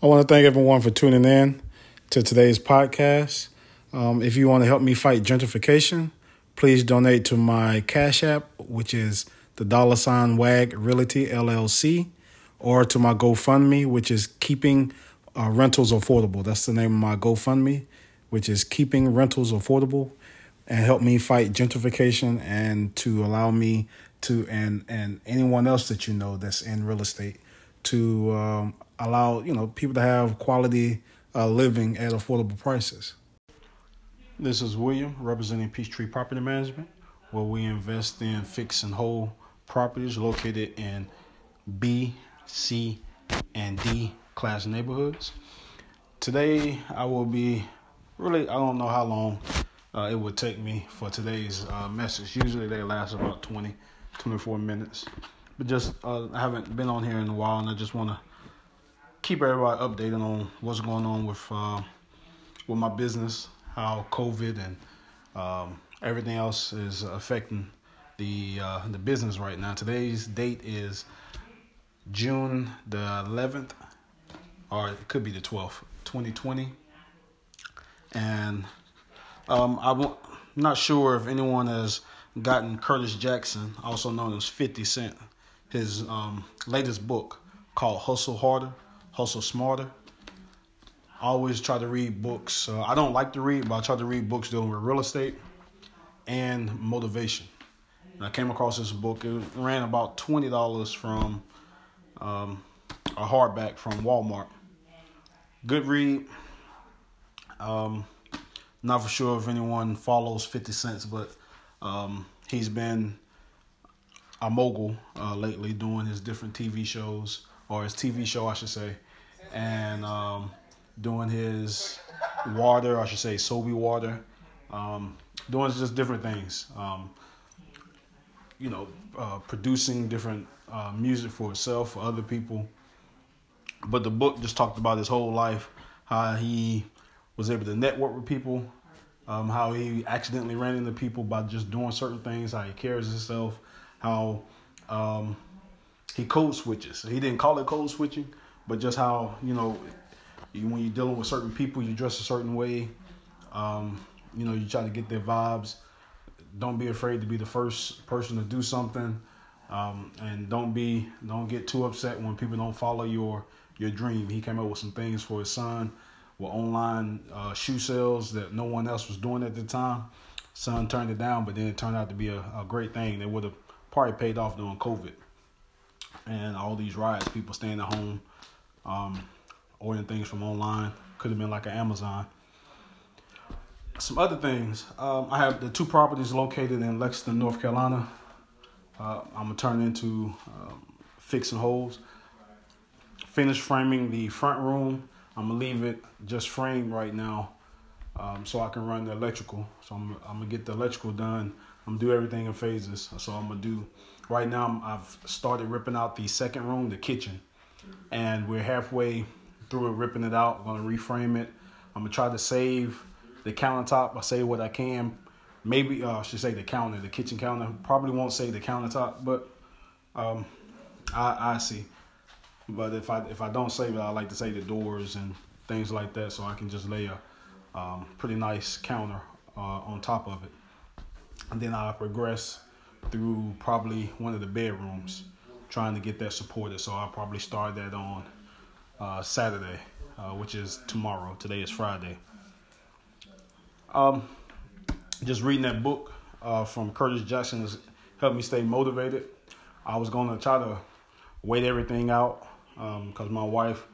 I want to thank everyone for tuning in to today's podcast. If you want to help me fight gentrification, please donate to my Cash App, which is the $ Wag Realty LLC, or to my GoFundMe, which is Keeping Rentals Affordable. That's the name of my GoFundMe, which is Keeping Rentals Affordable, and help me fight gentrification and to allow me to and anyone else that you know that's in real estate to allow people to have quality living at affordable prices. This is William representing Peachtree Property Management, where we invest in fix and hold properties located in B, C, and D class neighborhoods. Today, I will be I don't know how long it would take me for today's message. Usually they last about 20, 24 minutes, but just I haven't been on here in a while, and I just want to keep everybody updated on what's going on with my business, how COVID and everything else is affecting the business right now. Today's date is June the 11th, or it could be the 12th, 2020, and I'm not sure if anyone has gotten Curtis Jackson, also known as 50 Cent, his latest book called Hustle Harder, Hustle Smarter. I always try to read books. I don't like to read, but I try to read books dealing with real estate and motivation. And I came across this book. It ran about $20 from a hardback from Walmart. Good read. Not for sure if anyone follows 50 Cent, but he's been a mogul lately, doing his different TV shows, or his TV show, I should say, and doing his water, I should say, Sobe water, doing just different things, producing different music for himself, for other people. But the book just talked about his whole life, how he was able to network with people, how he accidentally ran into people by just doing certain things, how he carries himself, how he code switches. He didn't call it code switching, but just how, when you're dealing with certain people, you dress a certain way. You try to get their vibes. Don't be afraid to be the first person to do something, and don't get too upset when people don't follow your dream. He came up with some things for his son, with online shoe sales that no one else was doing at the time. Son turned it down, but then it turned out to be a great thing. They would have probably paid off during COVID and all these riots, people staying at home, ordering things from online. Could have been like an Amazon. Some other things. I have the two properties located in Lexington, North Carolina. I'm going to turn into fixing holes. Finish framing the front room. I'm gonna leave it just framed right now, so I can run the electrical. So I'm gonna get the electrical done. I'm gonna do everything in phases. So I'm gonna do right now. I've started ripping out the second room, the kitchen, and we're halfway through it, ripping it out. I'm gonna reframe it. I'm gonna try to save the countertop. I save what I can. Maybe I should say the counter, the kitchen counter. Probably won't save the countertop, but I see. But if I don't save it, I like to save the doors and things like that, so I can just lay a pretty nice counter on top of it. And then I'll progress through probably one of the bedrooms, trying to get that supported. So I'll probably start that on Saturday, which is tomorrow. Today is Friday. Just reading that book from Curtis Jackson has helped me stay motivated. I was going to try to wait everything out, because my wife,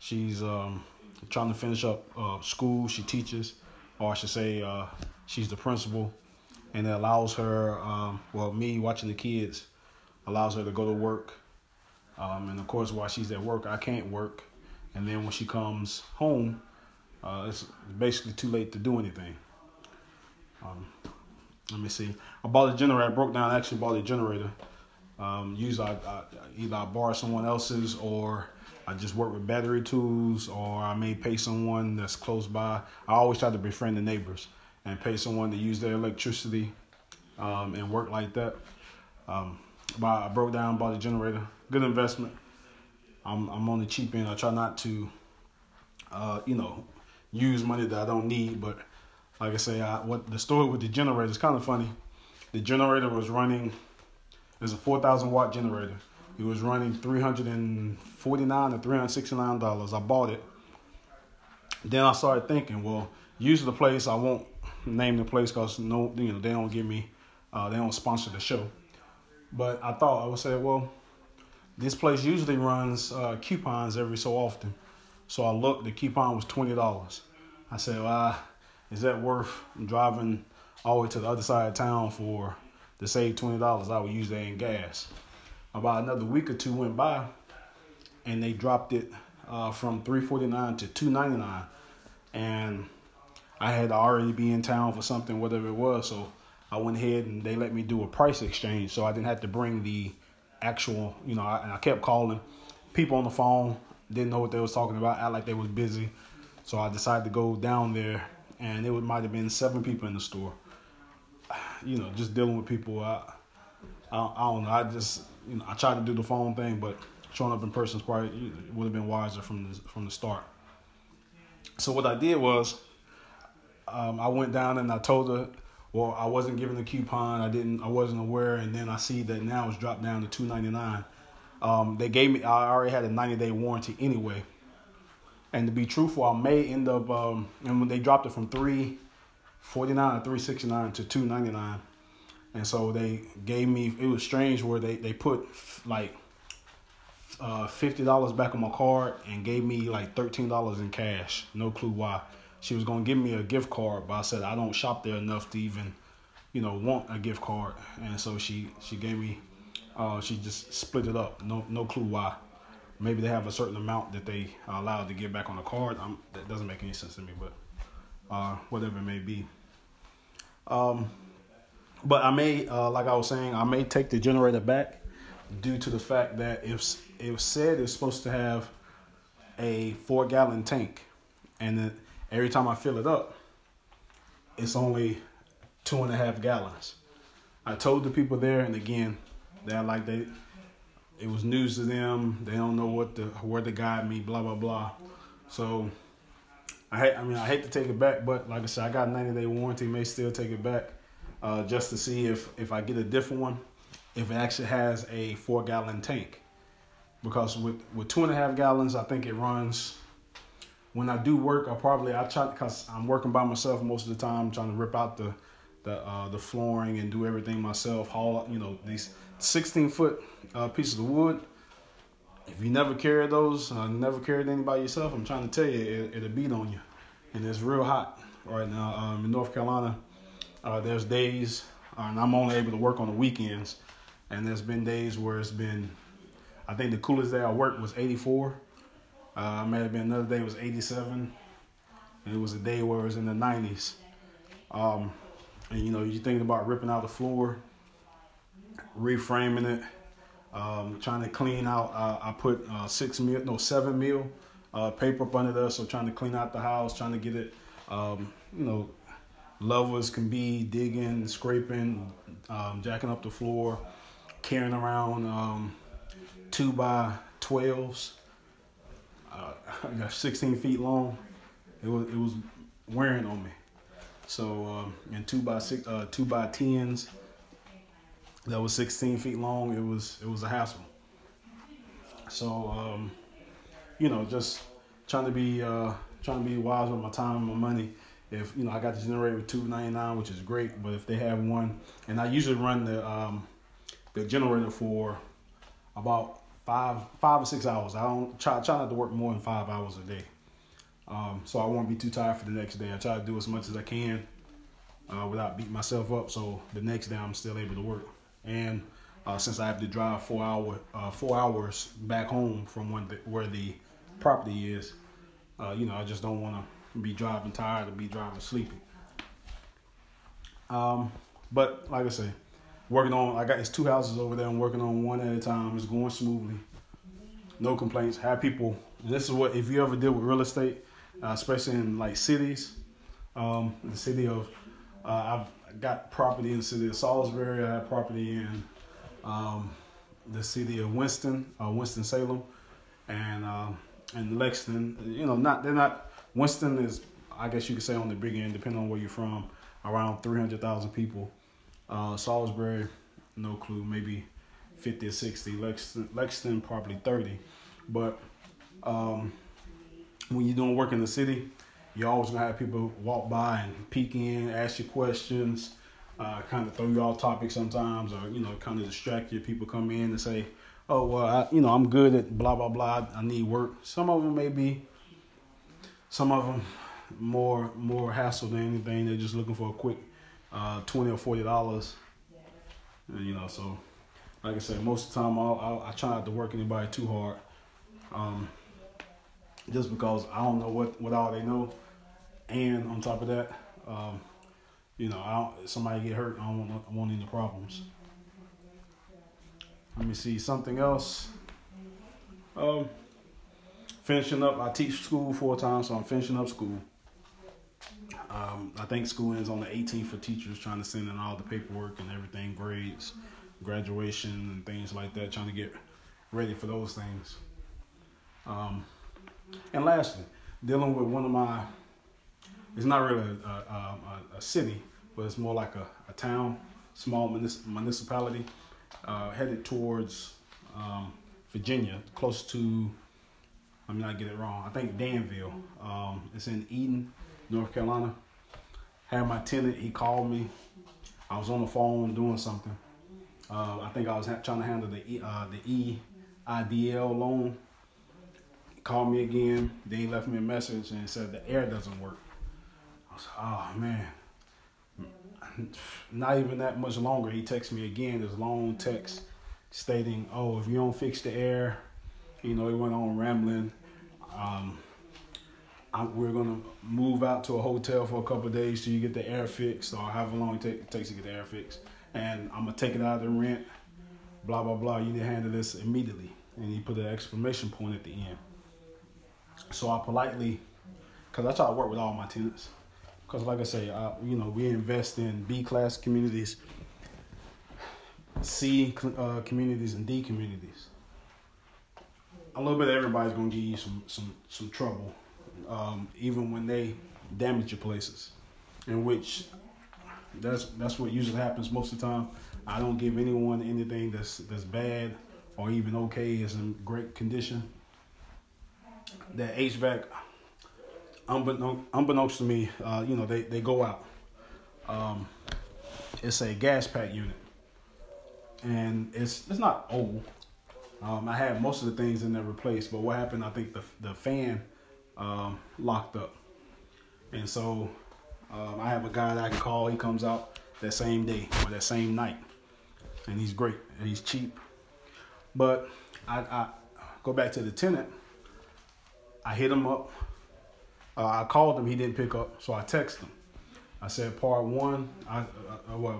she's trying to finish up school. She teaches, or I should say she's the principal, and it allows her, me watching the kids, allows her to go to work. And of course, while she's at work, I can't work. And then when she comes home, it's basically too late to do anything. Let me see. I bought a generator. I broke down. I actually bought a generator. Usually I borrow someone else's, or I just work with battery tools, or I may pay someone that's close by. I always try to befriend the neighbors and pay someone to use their electricity and work like that. But I broke down, bought a generator. Good investment. I'm on the cheap end. I try not to you know, use money that I don't need. But like I say, what the story with the generator is kind of funny. The generator was running. It was a 4,000 watt generator. It was running $349 or $369. I bought it. Then I started thinking, well, usually the place, I won't name the place because no, you know, they don't give me, they don't sponsor the show. But I thought, I would say, well, this place usually runs coupons every so often. So I looked, the coupon was $20. I said, well, is that worth driving all the way to the other side of town for to save $20? I would use that in gas. About another week or two went by, and they dropped it from $349 to $299. And I had to already be in town for something, whatever it was. So I went ahead and they let me do a price exchange, so I didn't have to bring the actual, you know, and I kept calling people on the phone. Didn't know what they was talking about. Act like they was busy. So I decided to go down there, and it might have been 7 people in the store. You know, just dealing with people. I don't know. I just, you know, I tried to do the phone thing, but showing up in person probably would have been wiser from the start. So what I did was, I went down and I told her, well, I wasn't given the coupon. I wasn't aware. And then I see that now it's dropped down to $2.99. They gave me, I already had a 90-day warranty anyway. And to be truthful, I may end up, and when they dropped it from $3.49 or $3.69 to $2.99. And so they gave me, it was strange where they put like $50 back on my card and gave me like $13 in cash. No clue why. She was going to give me a gift card, but I said, I don't shop there enough to even, you know, want a gift card. And so she gave me, she just split it up. No clue why. Maybe they have a certain amount that they are allowed to give back on the card. That doesn't make any sense to me, but whatever it may be. But I may, like I was saying, I may take the generator back due to the fact that if it said it's supposed to have a 4-gallon tank, and then every time I fill it up, it's only 2.5 gallons. I told the people there, and again, it was news to them. They don't know where to guide me, blah blah blah. So I hate to take it back, but like I said, I got a 90-day warranty. May still take it back just to see if I get a different one, if it actually has a 4-gallon tank, because with 2.5 gallons, I think it runs. When I do work, I try, because I'm working by myself most of the time, trying to rip out the flooring and do everything myself. Haul, you know, these 16-foot pieces of wood. If you never carry those, never carried any by yourself, I'm trying to tell you, it'll beat on you. And it's real hot right now in North Carolina. There's days, and I'm only able to work on the weekends. And there's been days where it's been, I think the coolest day I worked was 84. May have been another day, it was 87, and it was a day where it was in the 90s. And you know, you think about ripping out the floor, reframing it, trying to clean out. I put 7 mil paper up under there, so trying to clean out the house, trying to get it. You know, lovers can be digging, scraping, jacking up the floor, carrying around 2x12s. 16 feet long. It was wearing on me. So and 2x10s. That was 16 feet long. It was a hassle. So you know, just trying to be wise with my time and my money. If you know, I got the generator with $2.99, which is great. But if they have one, and I usually run the generator for about five or 6 hours. I don't try not to work more than 5 hours a day, so I won't be too tired for the next day. I try to do as much as I can without beating myself up, so the next day I'm still able to work. And since I have to drive 4 hours back home from where the property is, you know, I just don't want to be driving tired or be driving sleepy. But like I say, working on, I got these 2 houses over there. I'm working on one at a time. It's going smoothly. No complaints. Have people, this is what, if you ever deal with real estate, especially in like cities, the city of, I've got property in the city of Salisbury. I have property in the city of Winston-Salem. And and Lexington, you know, Winston is, I guess you could say, on the big end, depending on where you're from, around 300,000 people. Salisbury, no clue, maybe 50 or 60. Lexington, probably 30. But when you're doing work in the city, you're always going to have people walk by and peek in, ask you questions, kind of throw you off topic sometimes, or, you know, kind of distract you. People come in and say, oh, well, I'm good at blah, blah, blah. I need work. Some of them may be, some of them more hassle than anything. They're just looking for a quick $20 or $40. And, you know, so like I said, most of the time I try not to work anybody too hard. Just because I don't know what all they know. And on top of that, somebody get hurt, I don't want any problems. Let me see, something else. Finishing up, I teach school full time, so I'm finishing up school. I think school ends on the 18th for teachers, trying to send in all the paperwork and everything, grades, graduation, and things like that, trying to get ready for those things. And lastly, dealing with one of my, it's not really a city, but it's more like a town, small municipality, headed towards Virginia, close to, I mean, I get it wrong, I think Danville. It's in Eden, North Carolina. Had my tenant, he called me. I was on the phone doing something. I think I was trying to handle the EIDL loan. Called me again, then he left me a message and said the air doesn't work. I was like, oh man, not even that much longer. He texted me again, this long text stating, oh, if you don't fix the air, you know, he went on rambling. We're gonna move out to a hotel for a couple of days till you get the air fixed, or however long it takes to get the air fixed. And I'm gonna take it out of the rent, blah, blah, blah. You need to handle this immediately. And he put an exclamation point at the end. So I politely, because I try to work with all my tenants, because like I say, we invest in B-class communities, C communities, and D communities. A little bit of everybody's going to give you some trouble, even when they damage your places, in which that's what usually happens most of the time. I don't give anyone anything that's bad or even okay is in great condition. That HVAC, unbeknownst to me, they go out. It's a gas pack unit, and it's not old. I had most of the things in there replaced, but what happened? I think the fan locked up, and so I have a guy that I can call. He comes out that same day or that same night, and he's great and he's cheap. But I go back to the tenant. I hit him up. I called him. He didn't pick up, so I texted him. I said,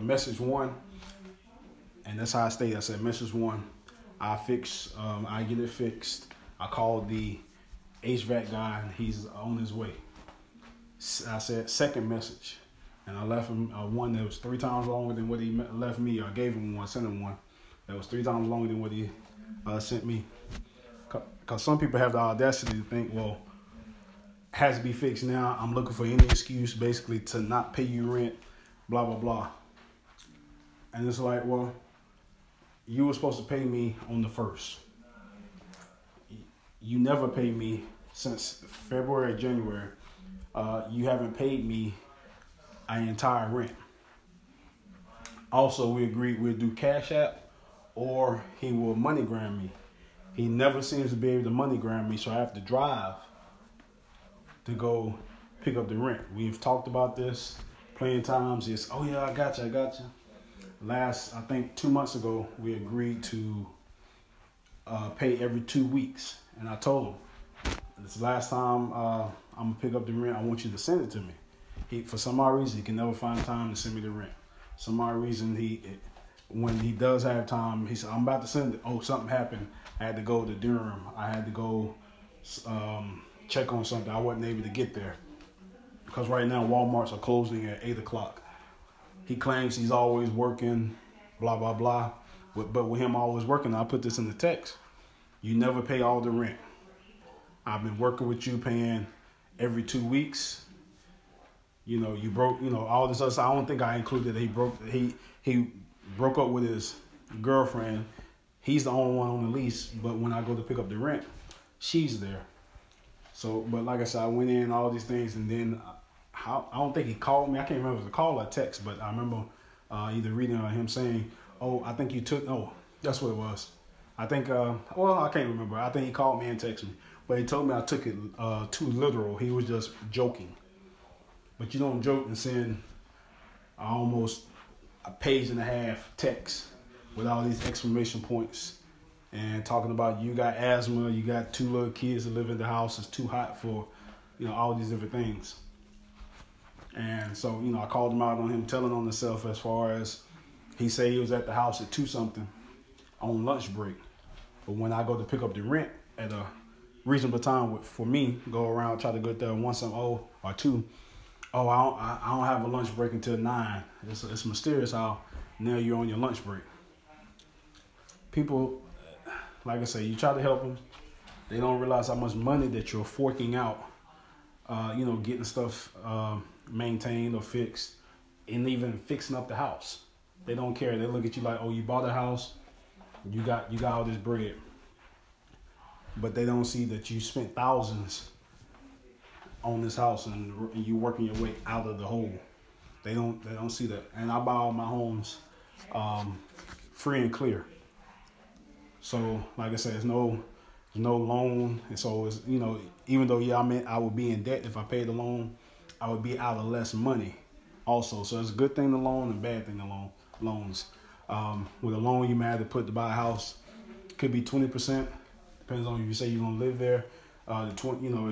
message one, and that's how I stayed. I said, message one. I get it fixed. I called the HVAC guy, and he's on his way. I said, second message, and I left him one that was 3 times longer than what he left me. I gave him one, sent him one that was 3 times longer than what he sent me. Because some people have the audacity to think, well, it has to be fixed now. I'm looking for any excuse, basically, to not pay you rent, blah, blah, blah. And it's like, well, you were supposed to pay me on the 1st. You never paid me since February, January. You haven't paid me an entire rent. Also, we agreed we'll do Cash App, or he will MoneyGram me. He never seems to be able to MoneyGram me, so I have to drive to go pick up the rent. We've talked about this plenty of times. It's, oh yeah, I got you. I think 2 months ago, we agreed to pay every 2 weeks. And I told him, this last time I'm going to pick up the rent, I want you to send it to me. He, for some odd reason, he can never find time to send me the rent. Some odd reason, when he does have time, he said, I'm about to send it. Oh, something happened. I had to go to Durham. I had to go check on something. I wasn't able to get there. Because right now, Walmarts are closing at 8 o'clock. He claims he's always working, blah, blah, blah. But with him always working, I put this in the text. You never pay all the rent. I've been working with you, paying every 2 weeks. You know, you broke, you know, all this other stuff. I don't think I included that he broke up with his girlfriend. He's the only one on the lease, but when I go to pick up the rent, she's there. So, but like I said, I went in all these things, and then I don't think he called me. I can't remember if it was a call or a text, but I remember either reading or him saying, "Oh, I think you took." Oh, that's what it was. I think. Well, I can't remember. I think he called me and texted me, but he told me I took it too literal. He was just joking. But you don't joke and send almost a page and a half text with all these exclamation points and talking about you got asthma, you got two little kids that live in the house, it's too hot for, you know, all these different things. And so, you know, I called him out on him telling on himself as far as he said he was at the house at 2-something on lunch break. But when I go to pick up the rent at a reasonable time for me, go around, try to get there 1-something or 2, oh, I don't have a lunch break until 9. It's mysterious how now you're on your lunch break. People, like I say, you try to help them. They don't realize how much money that you're forking out, you know, getting stuff maintained or fixed, and even fixing up the house. They don't care. They look at you like, oh, you bought a house, you got all this bread. But they don't see that you spent thousands on this house, and you working your way out of the hole. They don't see that. And I buy all my homes free and clear. So like I said, there's no loan, and so it's, you know, even though I would be in debt if I paid the loan, I would be out of less money also. So it's a good thing to loan and a bad thing to loans. With a loan, you may have to put to buy a house. It could be 20%, depends on if you say you're gonna live there. It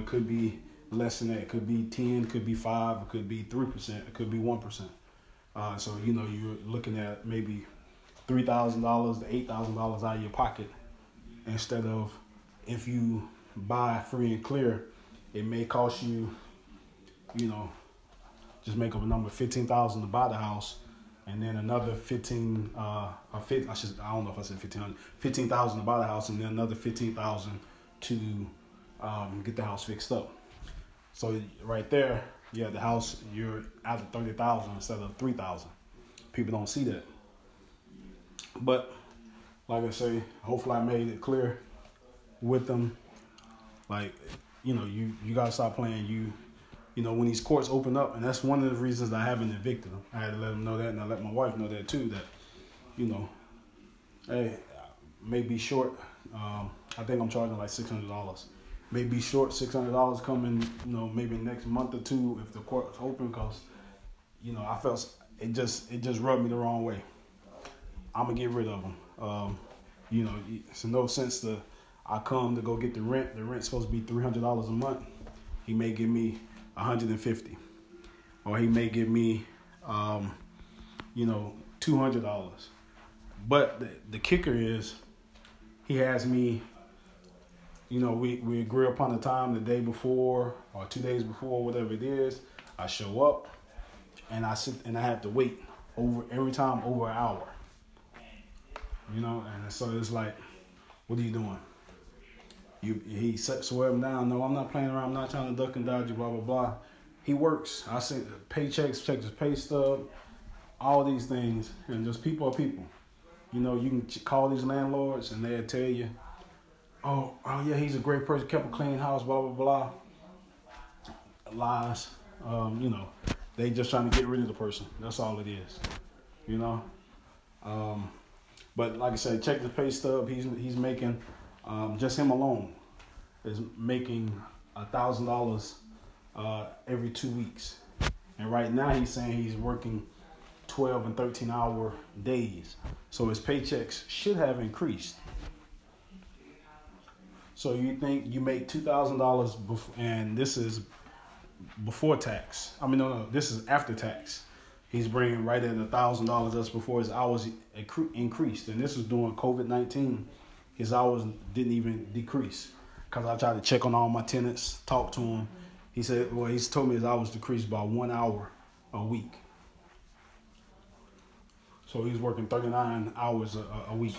could be less than that. It could be 10%, it could be 5%, it could be 3%, it could be 1%. So you know, you're looking at maybe $3,000 to $8,000 out of your pocket, instead of if you buy free and clear, it may cost you, you know, just make up a number, $15,000 to buy the house, and then another $15,000 to buy the house, and then another $15,000 to get the house fixed up. So right there, yeah, the house, you're out of $30,000 instead of $3,000. People don't see that. But like I say, hopefully I made it clear with them. Like, you know, you gotta stop playing. You know, when these courts open up, and that's one of the reasons I haven't evicted them. I had to let them know that, and I let my wife know that too. That, you know, hey, maybe short. I think I'm charging like $600. Maybe short $600 coming, you know, maybe next month or two if the court's open, because, you know, I felt it just rubbed me the wrong way. I'm gonna get rid of them. You know, it's no sense to I come to go get the rent. The rent's supposed to be $300 a month. He may give me $150, or he may give me, you know, $200. But the kicker is, he has me. You know, we agree upon a time the day before or 2 days before, whatever it is. I show up, and I sit, and I have to wait every time over an hour. You know, and so it's like, what are you doing? He swear him down. No, I'm not playing around. I'm not trying to duck and dodge you, blah, blah, blah. He works. I sent paychecks, check his pay stub, all these things. And just people are people. You know, you can call these landlords, and they'll tell you, Oh yeah, he's a great person, kept a clean house, blah, blah, blah. Lies. You know, they just trying to get rid of the person. That's all it is, you know. But like I said, check the pay stub. He's making, just him alone is making $1,000 every 2 weeks. And right now he's saying he's working 12 and 13-hour days. So his paychecks should have increased. So you think you make $2,000 and this is before tax. I mean, no, this is after tax. He's bringing right at $1,000. That's before his hours increased. And this is during COVID-19. His hours didn't even decrease, because I tried to check on all my tenants, talk to him. He said, well, he's told me his hours decreased by 1 hour a week. So he's working 39 hours a week.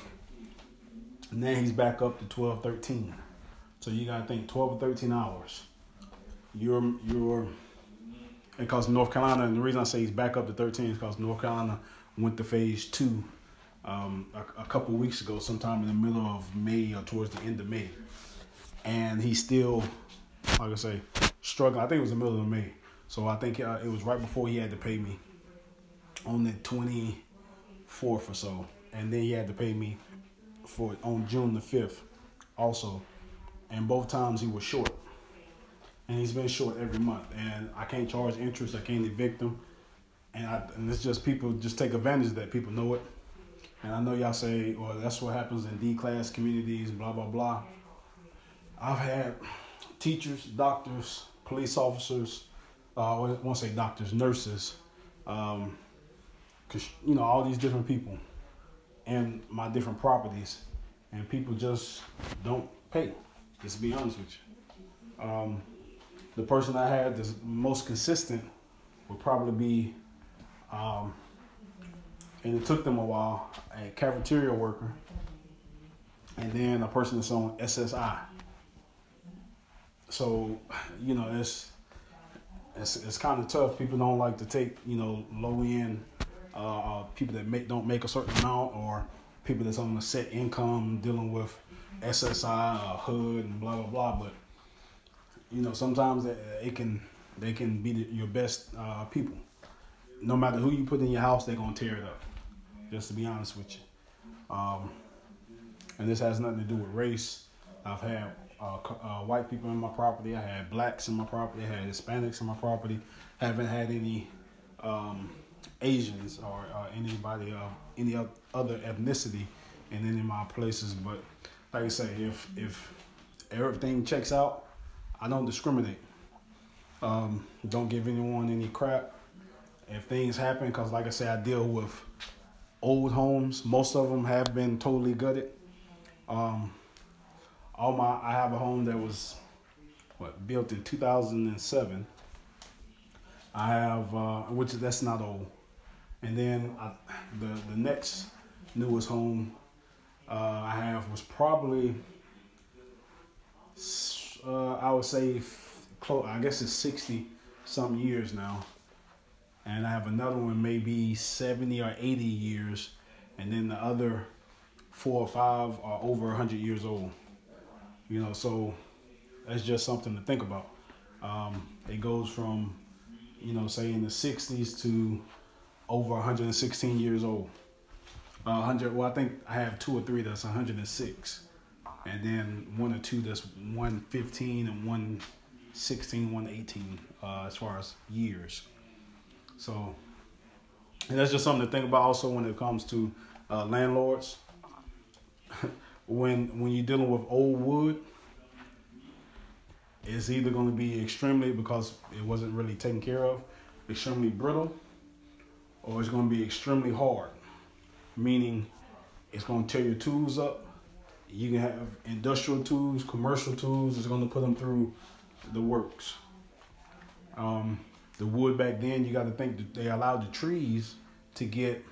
And then he's back up to 12, 13. So you gotta think 12 or 13 hours. It costs North Carolina, and the reason I say he's back up to 13 is because North Carolina went to phase 2 a couple weeks ago, sometime in the middle of May or towards the end of May. And he's still, like I say, struggling. I think it was the middle of May. So I think it was right before he had to pay me on the 24th or so. And then he had to pay me for on June the 5th also. And both times he was short. And he's been short every month. And I can't charge interest. I can't evict him. And it's just people just take advantage of that. People know it. And I know y'all say, well, that's what happens in D-class communities, blah, blah, blah. I've had teachers, doctors, police officers, I won't say doctors, nurses, all these different people and my different properties, and people just don't pay, just to be honest with you. The person I had that's most consistent would probably be, and it took them a while, a cafeteria worker, and then a person that's on SSI. So, it's kind of tough. People don't like to take, low end people that don't make a certain amount, or people that's on a set income dealing with SSI or HUD and blah blah blah. But sometimes they can be your best people. No matter who you put in your house, they're gonna tear it up. Just to be honest with you. And this has nothing to do with race. I've had white people in my property. I had blacks in my property. I had Hispanics in my property. Haven't had any Asians or anybody any other ethnicity in any of my places. But like I say, if everything checks out, I don't discriminate. Don't give anyone any crap. If things happen, because like I say, I deal with old homes. Most of them have been totally gutted. I have a home that was built in 2007. I have which that's not old. And then the next newest home I have was probably I would say close. I guess it's 60 some years now. And I have another one maybe 70 or 80 years, and then the other 4 or 5 are over 100 years old. So that's just something to think about. It goes from, say in the 60s to over 116 years old. I think I have 2 or 3 that's 106. And then 1 or 2 that's 115 and 116, 118 as far as years. So and that's just something to think about also when it comes to landlords. When you're dealing with old wood, it's either going to be extremely, because it wasn't really taken care of, extremely brittle, or it's going to be extremely hard, meaning it's going to tear your tools up. You can have industrial tools, commercial tools. It's going to put them through the works. The wood back then, you got to think that they allowed the trees to get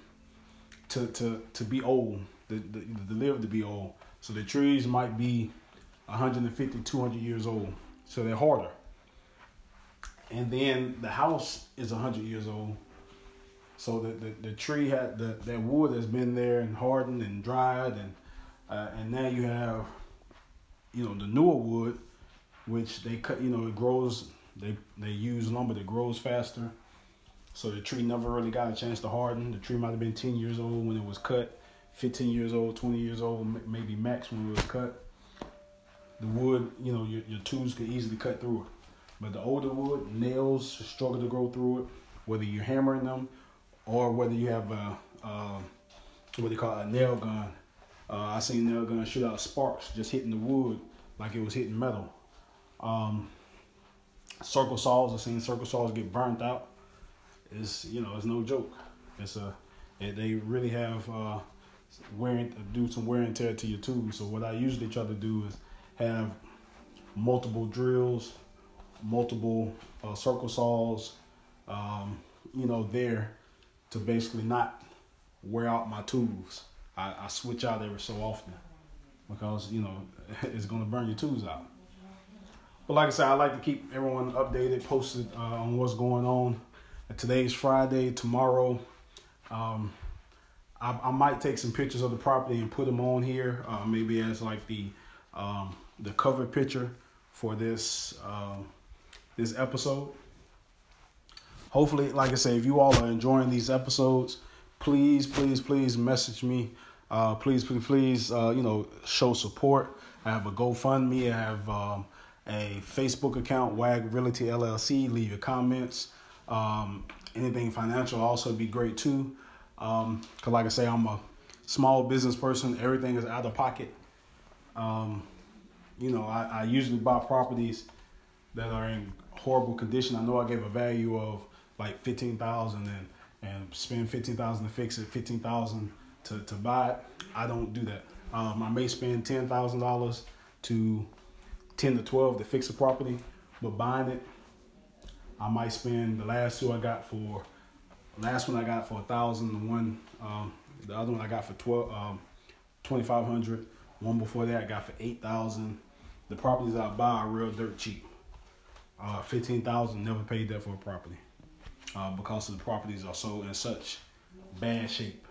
to be old, to live to be old. So the trees might be 150, 200 years old. So they're harder. And then the house is 100 years old. So the tree had that wood has been there and hardened and dried, and now you have, the newer wood, which they cut. It grows. They use lumber that grows faster. So the tree never really got a chance to harden. The tree might have been 10 years old when it was cut. 15 years old, 20 years old, maybe max when it was cut. The wood, your tools could easily cut through it. But the older wood, nails struggle to grow through it, whether you're hammering them or whether you have what they call a nail gun. I seen nail guns shoot out sparks just hitting the wood like it was hitting metal. Circle saws, I've seen circle saws get burnt out. It's, it's no joke. They really have... do some wear and tear to your tools. So what I usually try to do is have multiple drills, multiple circle saws, there to basically not wear out my tools. I switch out every so often because it's going to burn your tools out. But like I said, I like to keep everyone updated, posted on what's going on. Today's Friday. Tomorrow, I might take some pictures of the property and put them on here, maybe as like the cover picture for this this episode. Hopefully, like I say, if you all are enjoying these episodes, please, please, please message me. Please, please, please, you know, show support. I have a GoFundMe. I have a Facebook account, Wag Realty LLC. Leave your comments. Anything financial also be great too. Cause like I say, I'm a small business person. Everything is out of pocket. You know, I usually buy properties that are in horrible condition. I know I gave a value of like $15,000 and spend $15,000 to fix it, $15,000 to buy it. I don't do that. I may spend $10,000 to 10 to 12 to fix a property, but buying it, I might spend the last one I got for $1,000, the one, the other one I got for $2,500. One before that I got for $8,000. The properties I buy are real dirt cheap. $15,000, never paid that for a property because the properties are so in such bad shape.